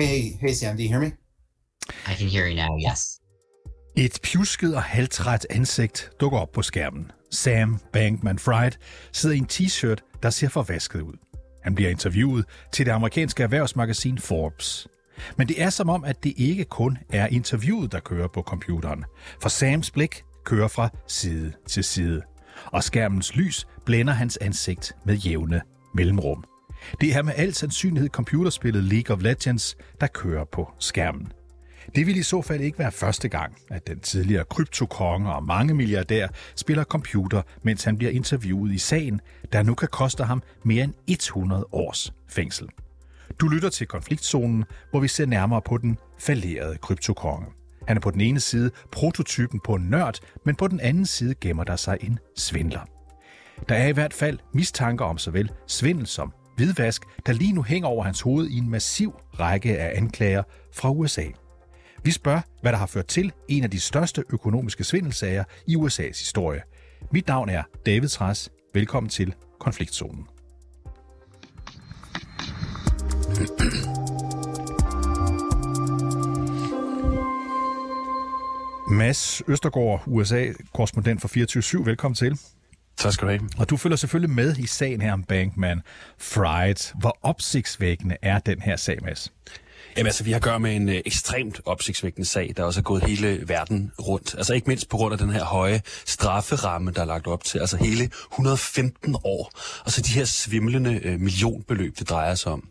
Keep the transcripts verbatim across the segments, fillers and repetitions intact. Hey, hey Sam, do you hear me? I can hear you now, yes. Et pjusket og halvtræt ansigt dukker op på skærmen. Sam Bankman-Fried sidder i en t-shirt, der ser forvasket ud. Han bliver interviewet til det amerikanske erhvervsmagasin Forbes. Men det er som om, at det ikke kun er interviewet, der kører på computeren. For Sams blik kører fra side til side. Og skærmens lys blænder hans ansigt med jævne mellemrum. Det er med al sandsynlighed computerspillet League of Legends, der kører på skærmen. Det vil i så fald ikke være første gang, at den tidligere kryptokonge og mange milliardær spiller computer, mens han bliver interviewet i sagen, der nu kan koste ham mere end hundrede års fængsel. Du lytter til Konfliktzonen, hvor vi ser nærmere på den fallerede kryptokonge. Han er på den ene side prototypen på en nørd, men på den anden side gemmer der sig en svindler. Der er i hvert fald mistanker om såvel svindel som hvidvask, der lige nu hænger over hans hoved i en massiv række af anklager fra U S A. Vi spørger, hvad der har ført til en af de største økonomiske svindelsager i U S A's historie. Mit navn er David Trads. Velkommen til Konfliktzonen. Mads Østergaard, U S A-korrespondent for fireogtyve syv. Velkommen til. Tak skal du have. Og du følger selvfølgelig med i sagen her om Bankman-Fried. Hvor opsigtsvækkende er den her sag, Mads? Jamen altså, vi har at gøre med en øh, ekstremt opsigtsvækkende sag, der også er gået hele verden rundt. Altså ikke mindst på grund af den her høje strafferamme, der er lagt op til. Altså hele hundrede og femten år. Og så de her svimlende øh, millionbeløb, det drejer sig om.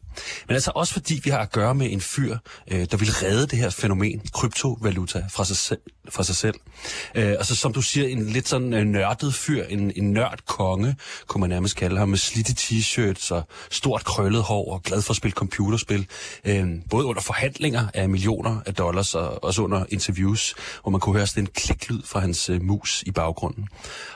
Men altså også fordi vi har at gøre med en fyr, øh, der vil redde det her fænomen, kryptovaluta, fra sig selv. Fra sig selv. Øh, altså som du siger, en lidt sådan øh, nørdet fyr, en, en nørdkonge, kunne man nærmest kalde ham, med slidte t-shirts og stort krøllet hår og glad for at spille computerspil. Øh, både under forhandlinger af millioner af dollars og også under interviews, hvor man kunne høre sådan en kliklyd fra hans øh, mus i baggrunden.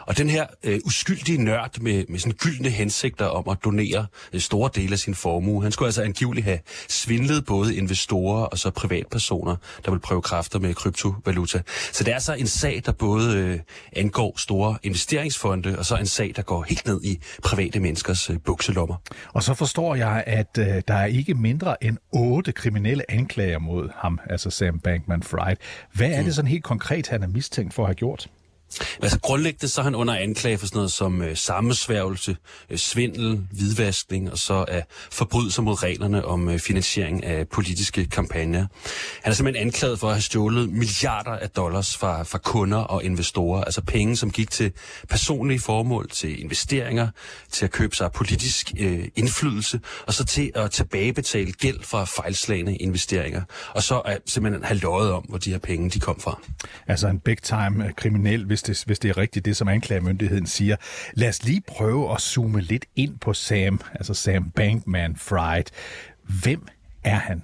Og den her øh, uskyldige nørd med, med sådan gyldne hensigter om at donere øh, store dele af sin formue, han skulle altså angiveligt have svindlet både investorer og så privatpersoner, der vil prøve kræfter med kryptovaluta. Så det er altså en sag, der både øh, angår store investeringsfonde, og så en sag, der går helt ned i private menneskers øh, bukselommer. Og så forstår jeg, at øh, der er ikke mindre end otte kriminelle anklager mod ham, altså Sam Bankman-Fried. Hvad er det sådan helt konkret, han er mistænkt for at have gjort? Altså grundlæggende så er han under anklage for sådan noget som øh, sammensværgelse, øh, svindel, hvidvaskning og så øh, forbrydelser mod reglerne om øh, finansiering af politiske kampagner. Han er simpelthen anklaget for at have stjålet milliarder af dollars fra, fra kunder og investorer, altså penge, som gik til personlige formål, til investeringer, til at købe sig politisk øh, indflydelse og så til at tilbagebetale gæld fra fejlslagne investeringer. Og så øh, simpelthen have løjet om, hvor de her penge de kom fra. Altså en big time kriminel, hvis Det, hvis det er rigtigt, det som anklagemyndigheden siger. Lad os lige prøve at zoome lidt ind på Sam, altså Sam Bankman-Fried. Hvem er han?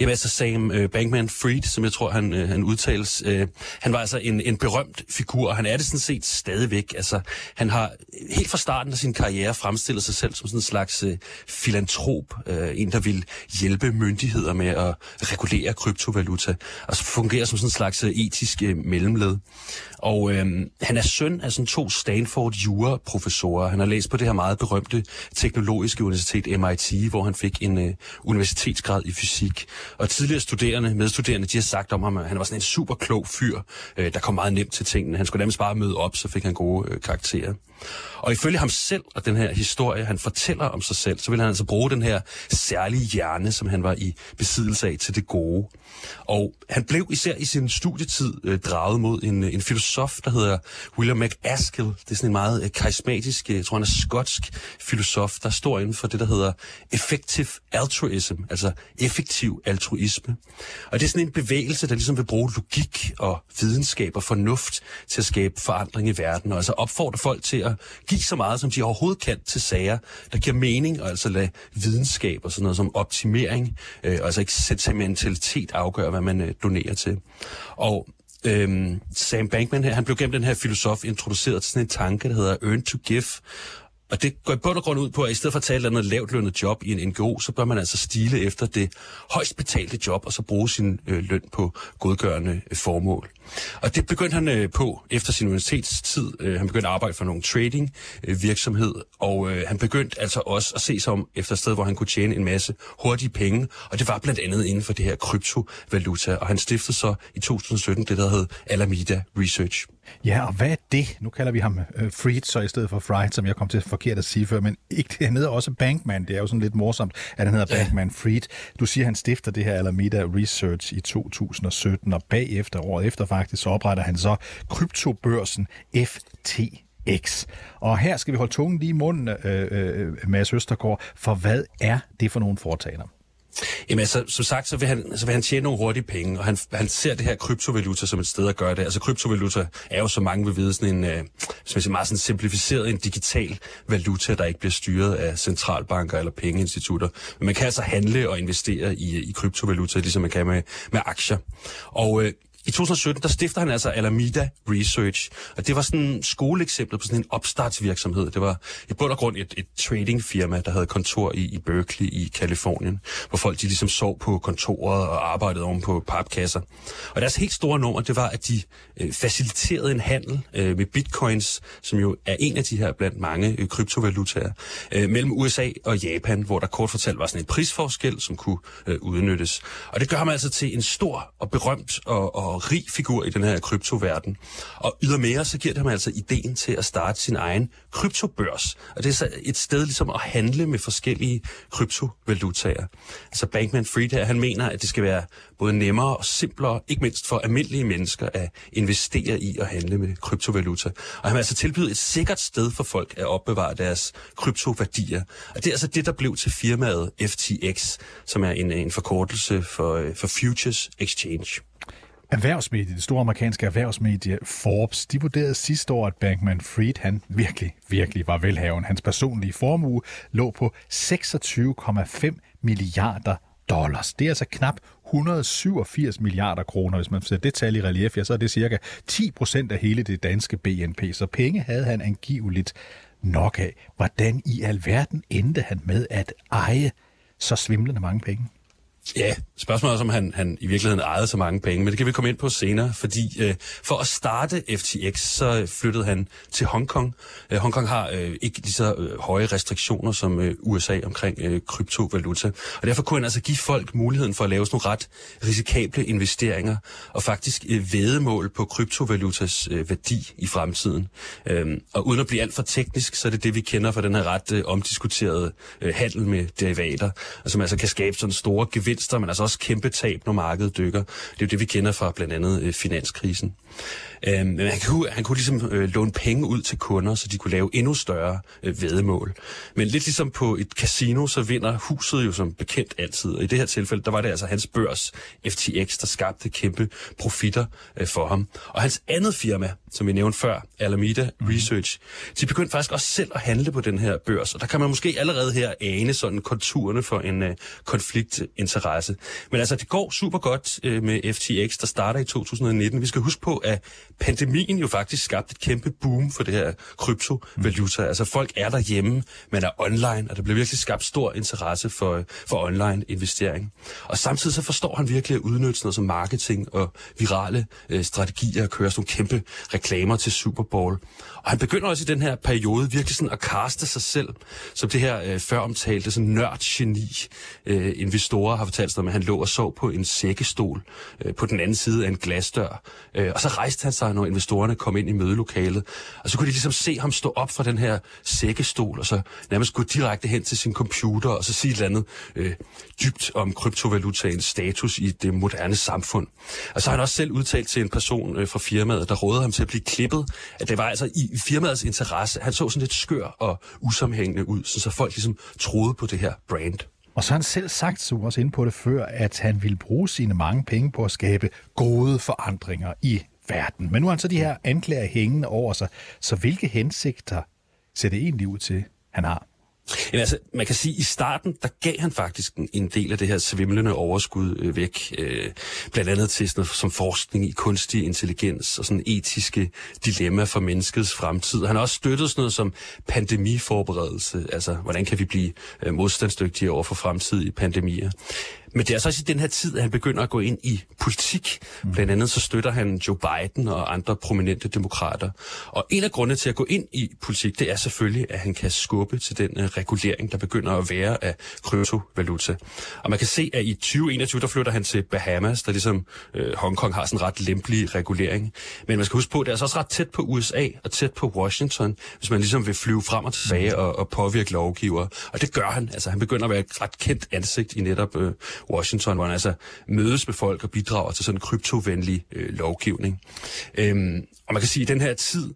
Jamen altså Sam øh, Bankman-Fried, som jeg tror, han, øh, han udtales. Øh, han var altså en, en berømt figur, og han er det sådan set stadigvæk. Altså, han har helt fra starten af sin karriere fremstillet sig selv som sådan en slags øh, filantrop. Øh, en, der vil hjælpe myndigheder med at regulere kryptovaluta, og så fungerer som sådan en slags øh, etisk øh, mellemled. Og øh, han er søn af sådan to Stanford jura-professorer. Han har læst på det her meget berømte teknologiske universitet M I T, hvor han fik en øh, universitetsgrad i fysik. Og tidligere studerende, medstuderende, de har sagt om ham, at han var sådan en super klog fyr, øh, der kom meget nemt til tingene. Han skulle nemlig bare møde op, så fik han gode øh, karakterer. Og ifølge ham selv og den her historie, han fortæller om sig selv, så ville han altså bruge den her særlige hjerne, som han var i besiddelse af, til det gode. Og han blev især i sin studietid øh, draget mod en, en filosof, der hedder William MacAskill. Det er sådan en meget øh, karismatisk, jeg tror han er skotsk filosof, der står inden for det, der hedder Effective Altruism, altså effektiv altruisme. Og det er sådan en bevægelse, der ligesom vil bruge logik og videnskab og fornuft til at skabe forandring i verden, og altså opfordre folk til at give så meget, som de overhovedet kan til sager, der giver mening, og altså lade videnskab og sådan noget som optimering, øh, og altså ikke sentimentalitet afgøre, hvad man øh, donerer til. Og øhm, Sam Bankman her, han blev gennem den her filosof introduceret til sådan en tanke, der hedder earn to give. Og det går i bund og grund ud på, at i stedet for at tage et eller andet lavt lønnet job i en N G O, så bør man altså stile efter det højst betalte job, og så bruge sin øh, løn på godgørende øh, formål. Og det begyndte han øh, på efter sin universitetstid. Øh, han begyndte at arbejde for nogle trading øh, virksomhed, og øh, han begyndte altså også at se sig om efter et sted, hvor han kunne tjene en masse hurtige penge, og det var blandt andet inden for det her kryptovaluta, og han stiftede så i to tusind og sytten det, der hed Alameda Research. Ja, og hvad er det? Nu kalder vi ham øh, Fried, så i stedet for Fried, som jeg kom til forkert at sige før, men ikke det, han hedder også Bankman. Det er jo sådan lidt morsomt, at han hedder ja. Bankman-Fried. Du siger, han stifter det her Alameda Research i to tusind og sytten, og bagefter, året efter faktisk, så opretter han så kryptobørsen F T X. Og her skal vi holde tungen lige i munden, øh, øh, Mads Østergaard, for hvad er det for nogle foretagender? Jamen altså, som sagt, så vil, han, så vil han tjene nogle hurtige penge, og han, han ser det her kryptovaluta som et sted at gøre det. Altså kryptovaluta er jo, så mange vil vide, sådan en øh, som siger, meget sådan simplificeret, en digital valuta, der ikke bliver styret af centralbanker eller pengeinstitutter. Men man kan altså handle og investere i, i kryptovaluta, ligesom man kan med, med aktier. Og øh, i to tusind og sytten, der stifter han altså Alameda Research, og det var sådan et skoleeksempel på sådan en opstartsvirksomhed. Det var i bund og grund et, et tradingfirma, der havde kontor i, i Berkeley i Kalifornien, hvor folk de ligesom sov på kontoret og arbejdede oven på papkasser. Og deres helt store nummer, det var, at de øh, faciliterede en handel øh, med bitcoins, som jo er en af de her blandt mange øh, kryptovalutaer, øh, mellem U S A og Japan, hvor der kort fortalt var sådan en prisforskel, som kunne øh, udnyttes. Og det gør ham altså til en stor og berømt og, og og rig figur i den her kryptoverden. Og ydermere så giver det ham altså ideen til at starte sin egen kryptobørs. Og det er så et sted ligesom at handle med forskellige kryptovalutaer. Altså Bankman-Fried her, han mener, at det skal være både nemmere og simplere, ikke mindst for almindelige mennesker, at investere i og handle med kryptovaluta. Og han vil altså tilbyde et sikkert sted for folk at opbevare deres kryptoværdier. Og det er altså det, der blev til firmaet F T X, som er en, en forkortelse for, for Futures Exchange. Erhvervsmediet, det store amerikanske erhvervsmedie Forbes, de vurderede sidste år, at Bankman-Fried, han virkelig, virkelig var velhaven. Hans personlige formue lå på seksogtyve komma fem milliarder dollars. Det er altså knap et hundrede og syvogfirs milliarder kroner. Hvis man sætter det tal i relief, ja, så er det cirka ti procent af hele det danske B N P. Så penge havde han angiveligt nok af. Hvordan i alverden endte han med at eje så svimlende mange penge? Ja, spørgsmålet er, om han, han i virkeligheden ejede så mange penge, men det kan vi komme ind på senere, fordi øh, for at starte F T X, så flyttede han til Hongkong. Øh, Hongkong har øh, ikke lige så øh, høje restriktioner som øh, U S A omkring øh, kryptovaluta, og derfor kunne han altså give folk muligheden for at lave sådan nogle ret risikable investeringer, og faktisk øh, væddemål på kryptovalutas øh, værdi i fremtiden. Øh, og uden at blive alt for teknisk, så er det det, vi kender fra den her ret øh, omdiskuterede øh, handel med derivater, og som altså kan skabe sådan store gevinster, men altså også kæmpe tab, når markedet dykker. Det er jo det, vi kender fra blandt andet øh, finanskrisen. Øhm, men han kunne, han kunne ligesom øh, låne penge ud til kunder, så de kunne lave endnu større øh, væddemål. Men lidt ligesom på et casino, så vinder huset jo som bekendt altid. Og i det her tilfælde, der var det altså hans børs, F T X, der skabte kæmpe profitter øh, for ham. Og hans andet firma, som vi nævnte før, Alameda Research, de begyndte faktisk også selv at handle på den her børs. Og der kan man måske allerede her ane sådan konturerne for en øh, konfliktinteresse. Men altså, det går super godt øh, med F T X, der starter i to tusind og nitten. Vi skal huske på, at pandemien jo faktisk skabte et kæmpe boom for det her kryptovaluta. Mm. Altså, folk er derhjemme, man er online, og der bliver virkelig skabt stor interesse for, for online investering. Og samtidig så forstår han virkelig at udnytte sådan noget som marketing og virale øh, strategier og køre sådan kæmpe reklamer til Super Bowl. Og han begynder også i den her periode virkelig sådan at kaste sig selv som det her øh, føromtalte sådan nørd-geni. Øh, investorer har fortalt sig om, at han lå og sov på en sækkestol øh, på den anden side af en glasdør. Øh, og så rejste han sig, når investorerne kom ind i mødelokalet. Og så kunne de ligesom se ham stå op fra den her sækkestol, og så nærmest gå direkte hen til sin computer, og så sige et eller andet øh, dybt om kryptovalutaens status i det moderne samfund. Og så har han også selv udtalt til en person øh, fra firmaet, der rådede ham til at blive klippet, at det var altså i firmaets interesse. Han så sådan lidt skør og usammenhængende ud, så folk ligesom troede på det her brand. Og så har han selv sagt, så også inde på det før, at han ville bruge sine mange penge på at skabe gode forandringer i verden. Men nu har han så de her anklager hængende over sig. Så hvilke hensigter ser det egentlig ud til, han har? Jamen altså, man kan sige, at i starten, der gav han faktisk en del af det her svimlende overskud væk, øh, blandt andet til sådan noget, som forskning i kunstig intelligens og sådan etiske dilemma for menneskets fremtid. Han har også støttet sådan noget som pandemiforberedelse, altså hvordan kan vi blive modstandsdygtige over for fremtidige pandemier. Men det er så også i den her tid, at han begynder at gå ind i politik. Blandt andet så støtter han Joe Biden og andre prominente demokrater. Og en af grundene til at gå ind i politik, det er selvfølgelig, at han kan skubbe til den uh, regulering, der begynder at være af kryptovaluta. Og man kan se, at i tyve enogtyve, der flytter han til Bahamas, der ligesom uh, Hongkong har sådan en ret lempelig regulering. Men man skal huske på, at det er altså også ret tæt på U S A og tæt på Washington, hvis man ligesom vil flyve frem og tilbage og, og påvirke lovgivere. Og det gør han. Altså han begynder at være et ret kendt ansigt i netop uh, Washington, hvor han altså mødes med folk og bidrager til sådan en kryptovenlig øh, lovgivning. Øhm, og man kan sige, at i den her tid,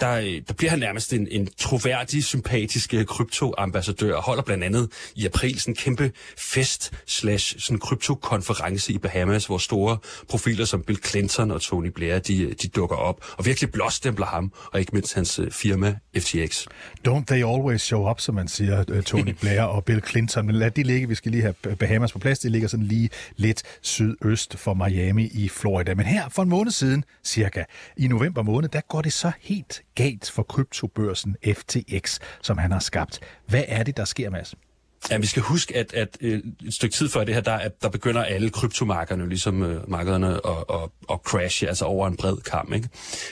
Der, der bliver han nærmest en, en troværdig, sympatisk kryptoambassadør og holder blandt andet i april sådan en kæmpe fest slash sådan kryptokonference i Bahamas, hvor store profiler som Bill Clinton og Tony Blair, de, de dukker op og virkelig blåstempler ham og ikke mindst hans firma F T X. Don't they always show up, som man siger, Tony Blair og Bill Clinton, men lad de ligge, vi skal lige have Bahamas på plads, det ligger sådan lige lidt sydøst for Miami i Florida. Men her for en måned siden, cirka i november måned, der går det så helt galt for kryptobørsen F T X, som han har skabt. Hvad er det, der sker, Mads? Ja, vi skal huske, at, at et stykke tid før det her, der, at der begynder alle kryptomarkederne ligesom øh, markederne at, at, at crashe, altså over en bred kamp, ikke?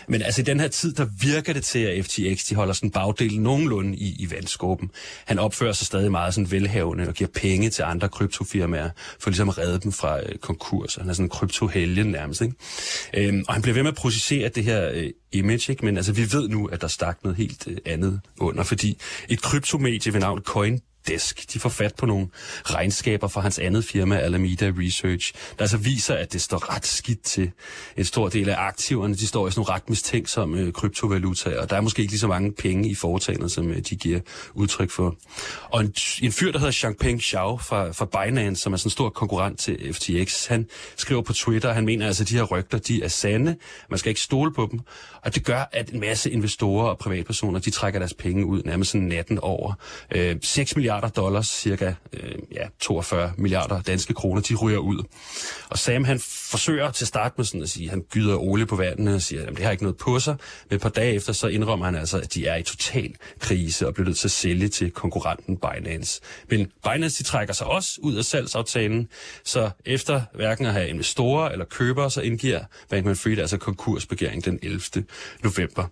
Men altså i den her tid, der virker det til, at F T X, de holder sådan bagdelen nogenlunde i, i vandskåben. Han opfører sig stadig meget sådan velhavende og giver penge til andre kryptofirmaer for ligesom at redde dem fra øh, konkurser. Han er sådan en kryptohelgen nærmest, ikke? Øhm, og han bliver ved med at processere det her øh, image, ikke? Men altså vi ved nu, at der stak noget helt øh, andet under, fordi et kryptomedie ved navn Coin Desk. De får fat på nogle regnskaber fra hans andet firma, Alameda Research, der altså viser, at det står ret skidt til. En stor del af aktiverne, de står i sådan nogle ret mistænksomme kryptovalutaer, og der er måske ikke lige så mange penge i foretagendet, som de giver udtryk for. Og en, en fyr, der hedder Zhang Peng Xiao fra, fra Binance, som er sådan en stor konkurrent til F T X, han skriver på Twitter, han mener altså, at de her rygter, de er sande. Man skal ikke stole på dem. Og det gør, at en masse investorer og privatpersoner, de trækker deres penge ud nærmest sådan natten over. Øh, seks milliarder dollars, cirka øh, ja, toogfyrre milliarder danske kroner, de ryger ud. Og Sam, han forsøger til at starte med sådan at sige, han gyder olie på vandet og siger, at det har ikke noget på sig. Men et par dage efter, så indrømmer han altså, at de er i total krise og bliver nødt til at sælge til konkurrenten Binance. Men Binance, de trækker sig også ud af salgsaftalen, så efter hverken at have investorer eller købere, så indgiver Bankman-Fried altså konkursbegæring den ellevte november.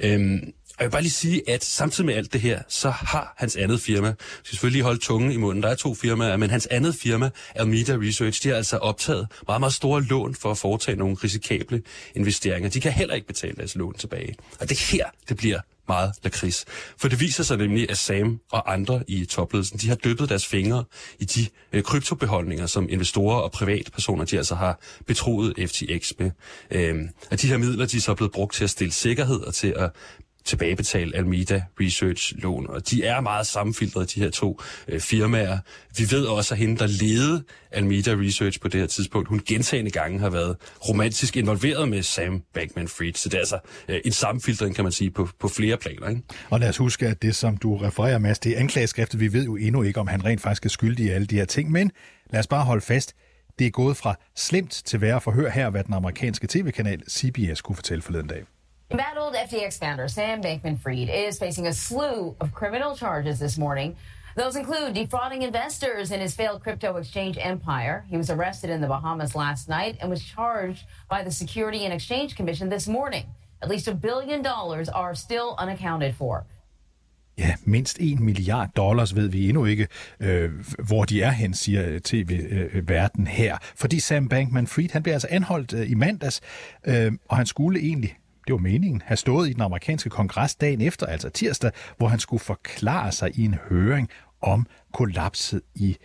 Øhm, Og jeg vil bare lige sige, at samtidig med alt det her, så har hans andet firma, jeg skal selvfølgelig holde tungen i munden, der er to firmaer, men hans andet firma, Alameda Research, de har altså optaget meget, meget store lån for at foretage nogle risikable investeringer. De kan heller ikke betale deres lån tilbage. Og det her, det bliver meget lakrids. For det viser sig nemlig, at Sam og andre i topledelsen, de har dyppet deres fingre i de øh, kryptobeholdninger, som investorer og privatpersoner, de altså har betroet F T X med. Øhm, og de her midler, de er så blevet brugt til at stille sikkerhed og til at tilbagebetale Alameda Research-lån, og de er meget sammenfiltrede, de her to øh, firmaer. Vi ved også, at hende, der ledede Alameda Research på det her tidspunkt, hun gentagende gange har været romantisk involveret med Sam Bankman-Fried, så det er altså øh, en sammenfiltring, kan man sige, på, på flere planer, ikke? Og lad os huske, at det, som du refererer, Mads, det er anklageskriftet. Vi ved jo endnu ikke, om han rent faktisk er skyldig i alle de her ting, men lad os bare holde fast. Det er gået fra slemt til værre forhør her, hvad den amerikanske tv-kanal C B S kunne fortælle forleden dag. Embattled F T X founder Sam Bankman-Fried is facing a slew of criminal charges this morning. Those include defrauding investors in his failed crypto exchange empire. He was arrested in the Bahamas last night and was charged by the Securities and Exchange Commission this morning. At least a billion dollars are still unaccounted for. Ja, mindst en milliard dollars ved vi endnu ikke, øh, hvor de er hen, siger tv-verden her. Fordi Sam Bankman-Fried, han blev altså anholdt øh, i mandags, øh, og han skulle egentlig, det var meningen, have stået i den amerikanske kongres dagen efter, altså tirsdag, hvor han skulle forklare sig i en høring om kollapset i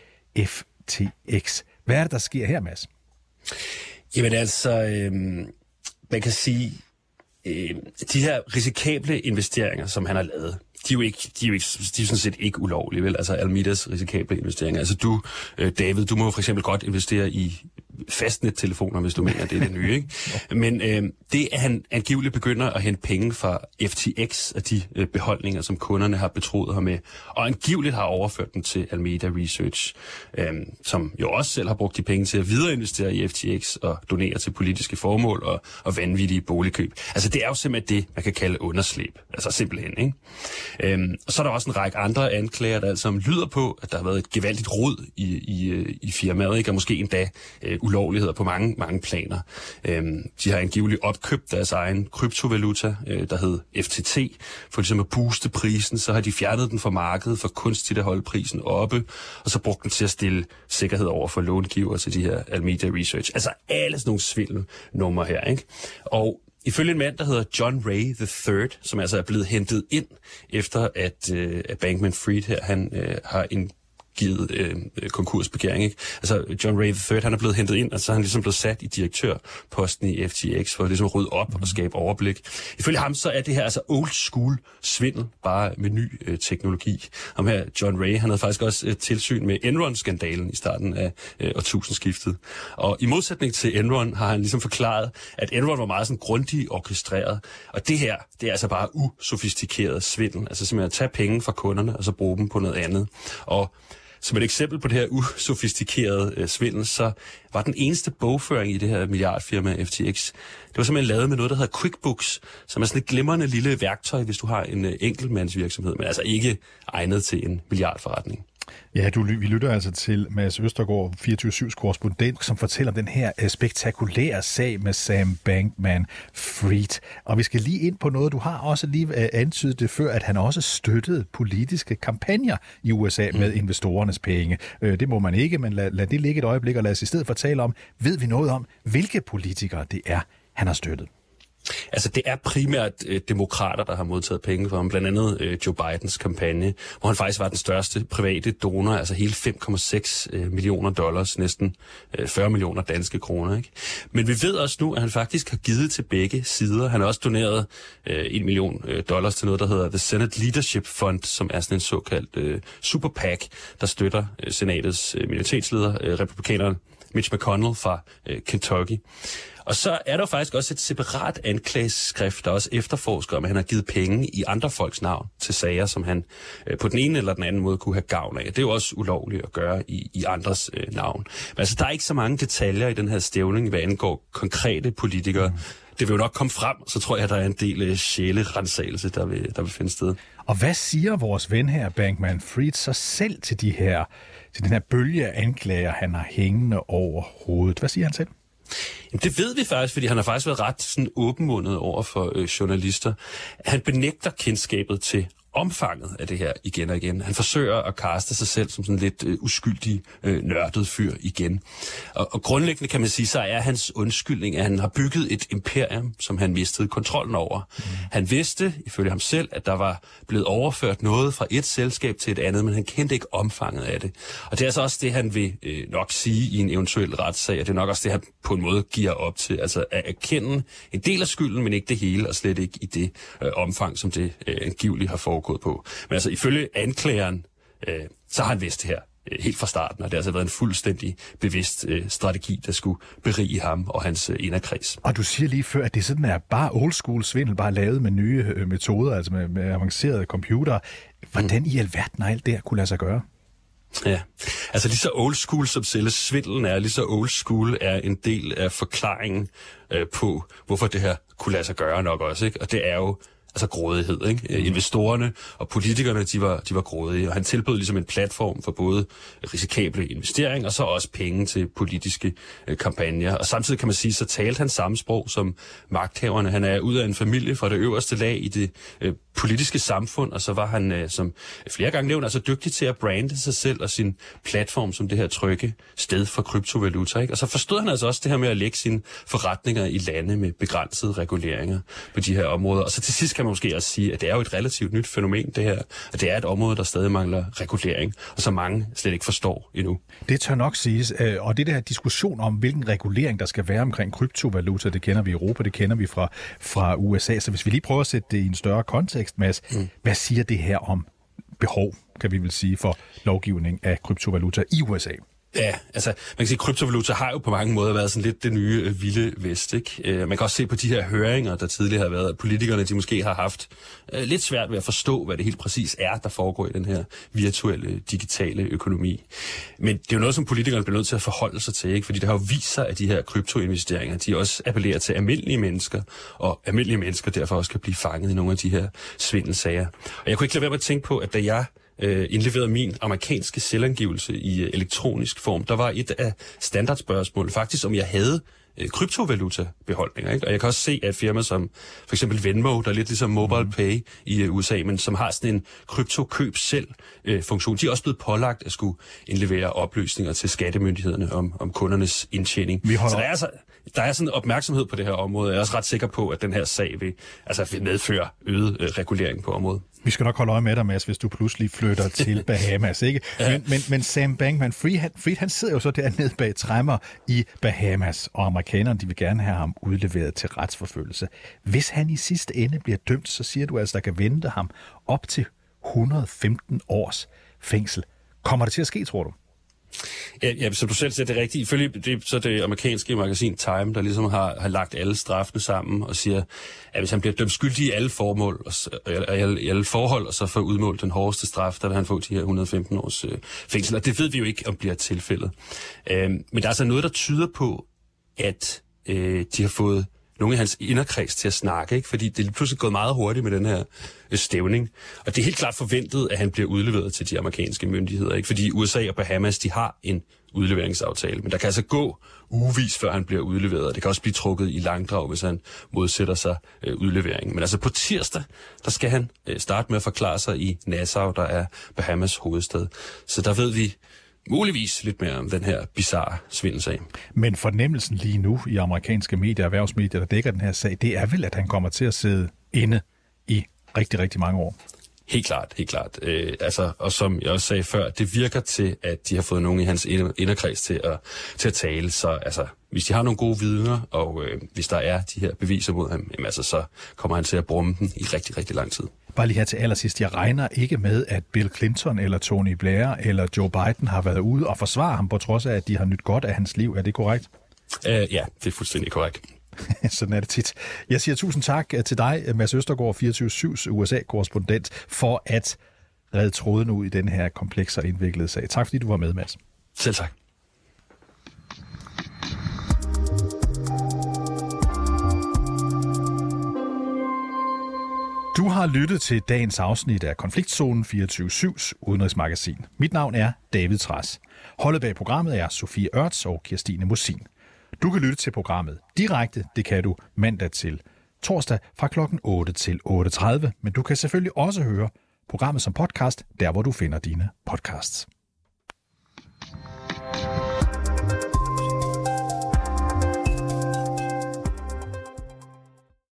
F T X. Hvad er det, der sker her, Mads? Jamen altså, øh, man kan sige, øh, de her risikable investeringer, som han har lavet, de er jo ikke, de er jo ikke, de er sådan set ikke ulovlige, vel? Altså Alamedas risikable investeringer. Altså du, David, du må for eksempel godt investere i fastnettelefoner, hvis du mener, det er det nye, ikke? Men øh, det, at han angiveligt begynder at hente penge fra F T X og de øh, beholdninger, som kunderne har betroet ham med, og angiveligt har overført dem til Alameda Research, øh, som jo også selv har brugt de penge til at videreinvestere i F T X og donere til politiske formål og, og vanvittige boligkøb. Altså, det er jo simpelthen det, man kan kalde underslæb. Altså, simpelthen, ikke? Øh, og så er der også en række andre anklager, der altså lyder på, at der har været et gevaldigt rod i, i, i firmaet, ikke? Og måske endda øh, ulovligheder på mange, mange planer. Øhm, de har angiveligt opkøbt deres egen kryptovaluta, øh, der hed F T T, for ligesom at booste prisen, så har de fjernet den fra markedet for kunstigt at holde prisen oppe, og så brugt den til at stille sikkerhed over for långiver til de her Alameda Research. Altså alle sådan nogle svindelnumre her, ikke? Og ifølge en mand, der hedder John Ray the third, som altså er blevet hentet ind, efter at, øh, at Bankman-Fried her, han øh, har en givet øh, konkursbegæring, ikke? Altså, John Ray the third, han er blevet hentet ind, og så er han ligesom blevet sat i direktørposten i F T X for at ligesom rydde op og skabe overblik. Ifølge ham, så er det her altså old school svindel, bare med ny øh, teknologi. Ham her, John Ray, han havde faktisk også øh, tilsyn med Enron-skandalen i starten af øh, årtusindskiftet. Og i modsætning til Enron har han ligesom forklaret, at Enron var meget sådan grundigt orkestreret, og det her, det er altså bare usofistikeret svindel. Altså simpelthen at tage penge fra kunderne, og så bruge dem på noget andet. Og som et eksempel på det her usofistikerede øh, svindel, så var den eneste bogføring i det her milliardfirma F T X, det var simpelthen lavet med noget, der hedder QuickBooks, som er sådan et glimrende lille værktøj, hvis du har en øh, enkeltmandsvirksomhed, men altså ikke egnet til en milliardforretning. Ja, du, vi lytter altså til Mads Østergaard, fireogtyve syvs korrespondent, som fortæller om den her spektakulære sag med Sam Bankman-Fried. Og vi skal lige ind på noget, du har også lige antydet det før, at han også støttede politiske kampagner i U S A med mm. investorernes penge. Det må man ikke, men lad, lad det ligge et øjeblik, og lad os i stedet for tale om, ved vi noget om, hvilke politikere det er, han har støttet? Altså, det er primært øh, demokrater, der har modtaget penge fra ham, blandt andet øh, Joe Bidens kampagne, hvor han faktisk var den største private donor, altså hele fem komma seks øh, millioner dollars, næsten øh, fyrre millioner danske kroner, ikke? Men vi ved også nu, at han faktisk har givet til begge sider. Han har også doneret øh, en million øh, dollars til noget, der hedder The Senate Leadership Fund, som er sådan en såkaldt øh, super PAC, der støtter øh, senatets øh, minoritetsleder, øh, republikaneren Mitch McConnell fra øh, Kentucky. Og så er der faktisk også et separat anklageskrift, der også efterforsker, om han har givet penge i andre folks navn til sager, som han øh, på den ene eller den anden måde kunne have gavn af. Det er jo også ulovligt at gøre i, i andres øh, navn. Men altså, der er ikke så mange detaljer i den her stævning, hvad angår konkrete politikere. Mm. Det vil jo nok komme frem, så tror jeg, at der er en del øh, sjælerensagelse, der vil, der vil finde sted. Og hvad siger vores ven her, Bankman-Fried, så selv til de her, til den her bølge af anklager, han har hængende over hovedet? Hvad siger han selv? Jamen, det ved vi faktisk, fordi han har faktisk været ret sådan åbenmundet over for øh, journalister. Han benægter kendskabet til omfanget af det her igen og igen. Han forsøger at kaste sig selv som sådan lidt øh, uskyldig, øh, nørdet fyr igen. Og, og grundlæggende kan man sige, så er hans undskyldning, at han har bygget et imperium, som han mistede kontrollen over. Mm. Han vidste, ifølge ham selv, at der var blevet overført noget fra et selskab til et andet, men han kendte ikke omfanget af det. Og det er altså også det, han vil øh, nok sige i en eventuel retssag, og det er nok også det, han på en måde giver op til. Altså at erkende en del af skylden, men ikke det hele, og slet ikke i det øh, omfang, som det øh, angiveligt har foregået på. Men altså ifølge anklageren, øh, så har han vidst det her øh, helt fra starten, og det har altså været en fuldstændig bevidst øh, strategi, der skulle berige ham og hans øh, inderkreds. Og du siger lige før, at det sådan er bare old school svindel, bare lavet med nye øh, metoder, altså med, med avancerede computere. Hvordan mm. i alverden har alt det her kunne lade sig gøre? Ja, altså lige så old school som selve svindelen er, lige så old school er en del af forklaringen øh, på, hvorfor det her kunne lade sig gøre nok også, ikke? Og det er jo altså grådighed, ikke? Mm. Investorerne og politikerne, de var, de var grådige, og han tilbød ligesom en platform for både risikable investeringer og så også penge til politiske øh, kampagner. Og samtidig kan man sige, så talte han samme sprog som magthaverne. Han er ud af en familie fra det øverste lag i det øh, politiske samfund, og så var han, øh, som flere gange nævnt, altså dygtig til at brande sig selv og sin platform som det her trygge sted for kryptovaluta, ikke? Og så forstod han altså også det her med at lægge sine forretninger i lande med begrænsede reguleringer på de her områder. Og så til sidst kan måske også sige, at det er jo et relativt nyt fænomen, det her, og det er et område, der stadig mangler regulering, og som mange slet ikke forstår endnu. Det tør nok siges, og det der diskussion om, hvilken regulering der skal være omkring kryptovaluta, det kender vi i Europa, det kender vi fra, fra U S A, så hvis vi lige prøver at sætte det i en større kontekst, Mads, mm. hvad siger det her om behov, kan vi vel sige, for lovgivning af kryptovaluta i U S A? Ja, altså man kan sige, at kryptovaluta har jo på mange måder været sådan lidt det nye øh, vilde vest, ikke? Øh, man kan også se på de her høringer, der tidligere har været, at politikerne de måske har haft øh, lidt svært ved at forstå, hvad det helt præcis er, der foregår i den her virtuelle, digitale økonomi. Men det er jo noget, som politikerne bliver nødt til at forholde sig til, ikke? Fordi det har jo vist sig, at de her kryptoinvesteringer, de også appellerer til almindelige mennesker, og almindelige mennesker derfor også kan blive fanget i nogle af de her svindelsager. Og jeg kunne ikke lade være med at tænke på, at da jeg indleverede min amerikanske selvangivelse i elektronisk form, der var et af standardspørgsmål faktisk, om jeg havde kryptovaluta-beholdninger, ikke? Og jeg kan også se, at firmaer som for eksempel Venmo, der er lidt ligesom Mobile Pay i U S A, men som har sådan en krypto-køb-selv-funktion, de er også blevet pålagt at skulle indlevere oplysninger til skattemyndighederne om, om kundernes indtjening. Vi holder... Så der er altså... Der er sådan en opmærksomhed på det her område. Jeg er også ret sikker på, at den her sag vil, altså vil medføre øget øh, regulering på området. Vi skal nok holde øje med dig, Mads, hvis du pludselig flytter til Bahamas, ikke? Ja. Men, men, men Sam Bankman-Fried, han sidder jo så dernede bag tremmer i Bahamas, og amerikanerne de vil gerne have ham udleveret til retsforfølgelse. Hvis han i sidste ende bliver dømt, så siger du altså, der kan vente ham op til et hundrede og femten års fængsel. Kommer det til at ske, tror du? Ja, ja, som du selv siger, det er rigtigt. Ifølge det, så det amerikanske magasin Time, der ligesom har, har lagt alle straffene sammen og siger, at hvis han bliver dømt skyldig i alle, formål og, og, i alle, i alle forhold, og så får udmålt den hårdeste straf, der vil han få de her et hundrede og femten års øh, fængsel. Og det ved vi jo ikke, om det bliver tilfældet. Øh, men der er altså noget, der tyder på, at øh, de har fået nogle af hans inderkreds til at snakke, ikke? Fordi det er pludselig gået meget hurtigt med den her stævning. Og det er helt klart forventet, at han bliver udleveret til de amerikanske myndigheder, ikke? Fordi U S A og Bahamas, de har en udleveringsaftale, men der kan altså gå ugevis, før han bliver udleveret, og det kan også blive trukket i langdrag, hvis han modsætter sig øh, udleveringen. Men altså på tirsdag, der skal han øh, starte med at forklare sig i Nassau, der er Bahamas hovedstad. Så der ved vi muligvis lidt mere om den her bizarre svindelsag. Men fornemmelsen lige nu i amerikanske medier og erhvervsmedier, der dækker den her sag, det er vel, at han kommer til at sidde inde i rigtig, rigtig mange år. Helt klart, helt klart. Øh, altså, og som jeg også sagde før, det virker til, at de har fået nogen i hans inderkreds til at, til at tale. Så altså, hvis de har nogle gode vidner, og øh, hvis der er de her beviser mod ham, jamen, altså, så kommer han til at brumme dem i rigtig, rigtig lang tid. Bare lige her til allersidst, jeg regner ikke med, at Bill Clinton eller Tony Blair eller Joe Biden har været ude og forsvare ham, på trods af, at de har nydt godt af hans liv. Er det korrekt? Øh, ja, det er fuldstændig korrekt. Sådan er det tit. Jeg siger tusind tak til dig, Mads Østergaard, fireogtyve syvs U S A-korrespondent, for at redde tråden ud i den her komplekse og indviklede sag. Tak fordi du var med, Mads. Selv tak. Du har lyttet til dagens afsnit af Konfliktzonen fireogtyve syvs udenrigsmagasin. Mit navn er David Trads. Holdet bag programmet er Sofie Ørts og Kirstine Mosin. Du kan lytte til programmet direkte, det kan du mandag til torsdag fra klokken otte til otte tredive, men du kan selvfølgelig også høre programmet som podcast, der hvor du finder dine podcasts.